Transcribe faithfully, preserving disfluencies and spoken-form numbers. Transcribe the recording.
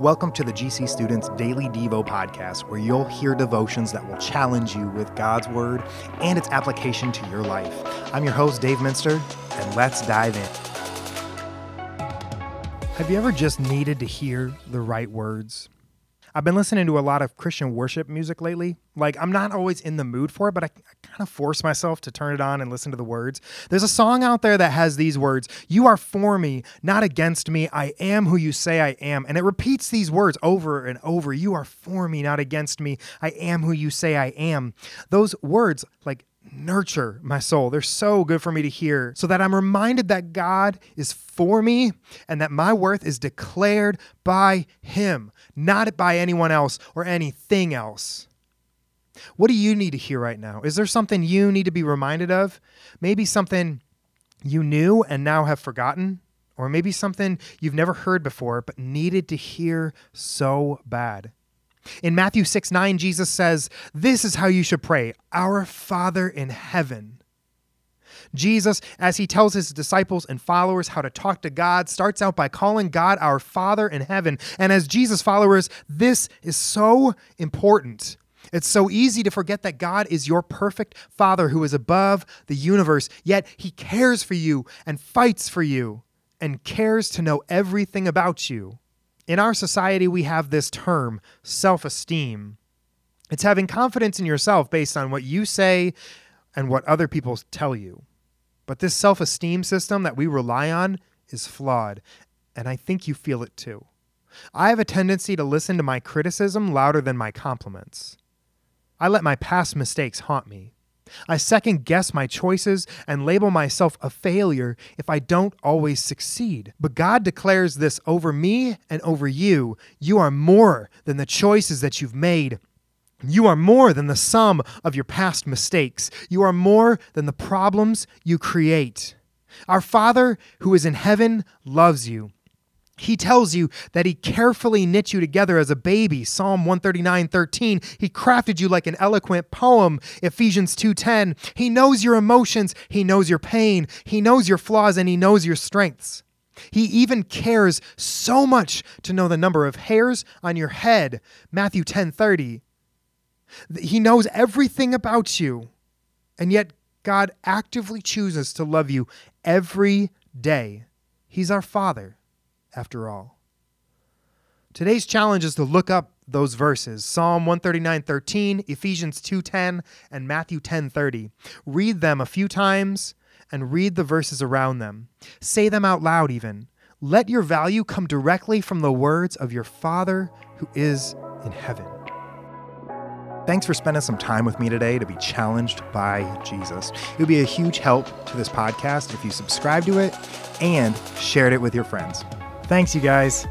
Welcome to the G C Students Daily Devo Podcast, where you'll hear devotions that will challenge you with God's Word and its application to your life. I'm your host, Dave Minster, and let's dive in. Have you ever just needed to hear the right words? I've been listening to a lot of Christian worship music lately. Like, I'm not always in the mood for it, but I, I kind of force myself to turn it on and listen to the words. There's a song out there that has these words: "You are for me, not against me. I am who you say I am." And it repeats these words over and over. "You are for me, not against me. I am who you say I am." Those words, like, nurture my soul. They're so good for me to hear, so that I'm reminded that God is for me and that my worth is declared by Him, not by anyone else or anything else. What do you need to hear right now? Is there something you need to be reminded of? Maybe something you knew and now have forgotten, or maybe something you've never heard before but needed to hear so bad. In Matthew six nine, Jesus says, "This is how you should pray: Our Father in heaven." Jesus, as he tells his disciples and followers how to talk to God, starts out by calling God our Father in heaven. And as Jesus followers, this is so important. It's so easy to forget that God is your perfect Father who is above the universe, yet He cares for you and fights for you and cares to know everything about you. In our society, we have this term, self-esteem. It's having confidence in yourself based on what you say and what other people tell you. But this self-esteem system that we rely on is flawed, and I think you feel it too. I have a tendency to listen to my criticism louder than my compliments. I let my past mistakes haunt me. I second-guess my choices and label myself a failure if I don't always succeed. But God declares this over me and over you: you are more than the choices that you've made. You are more than the sum of your past mistakes. You are more than the problems you create. Our Father who is in heaven loves you. He tells you that He carefully knit you together as a baby, Psalm one thirty-nine thirteen. He crafted you like an eloquent poem, Ephesians two ten. He knows your emotions, He knows your pain, He knows your flaws, and He knows your strengths. He even cares so much to know the number of hairs on your head, Matthew ten thirty. He knows everything about you, and yet God actively chooses to love you every day. He's our Father, after all. Today's challenge is to look up those verses, Psalm one thirty-nine thirteen, Ephesians two ten, and Matthew ten thirty. Read them a few times and read the verses around them. Say them out loud even. Let your value come directly from the words of your Father who is in heaven. Thanks for spending some time with me today to be challenged by Jesus. It would be a huge help to this podcast if you subscribe to it and shared it with your friends. Thanks, you guys.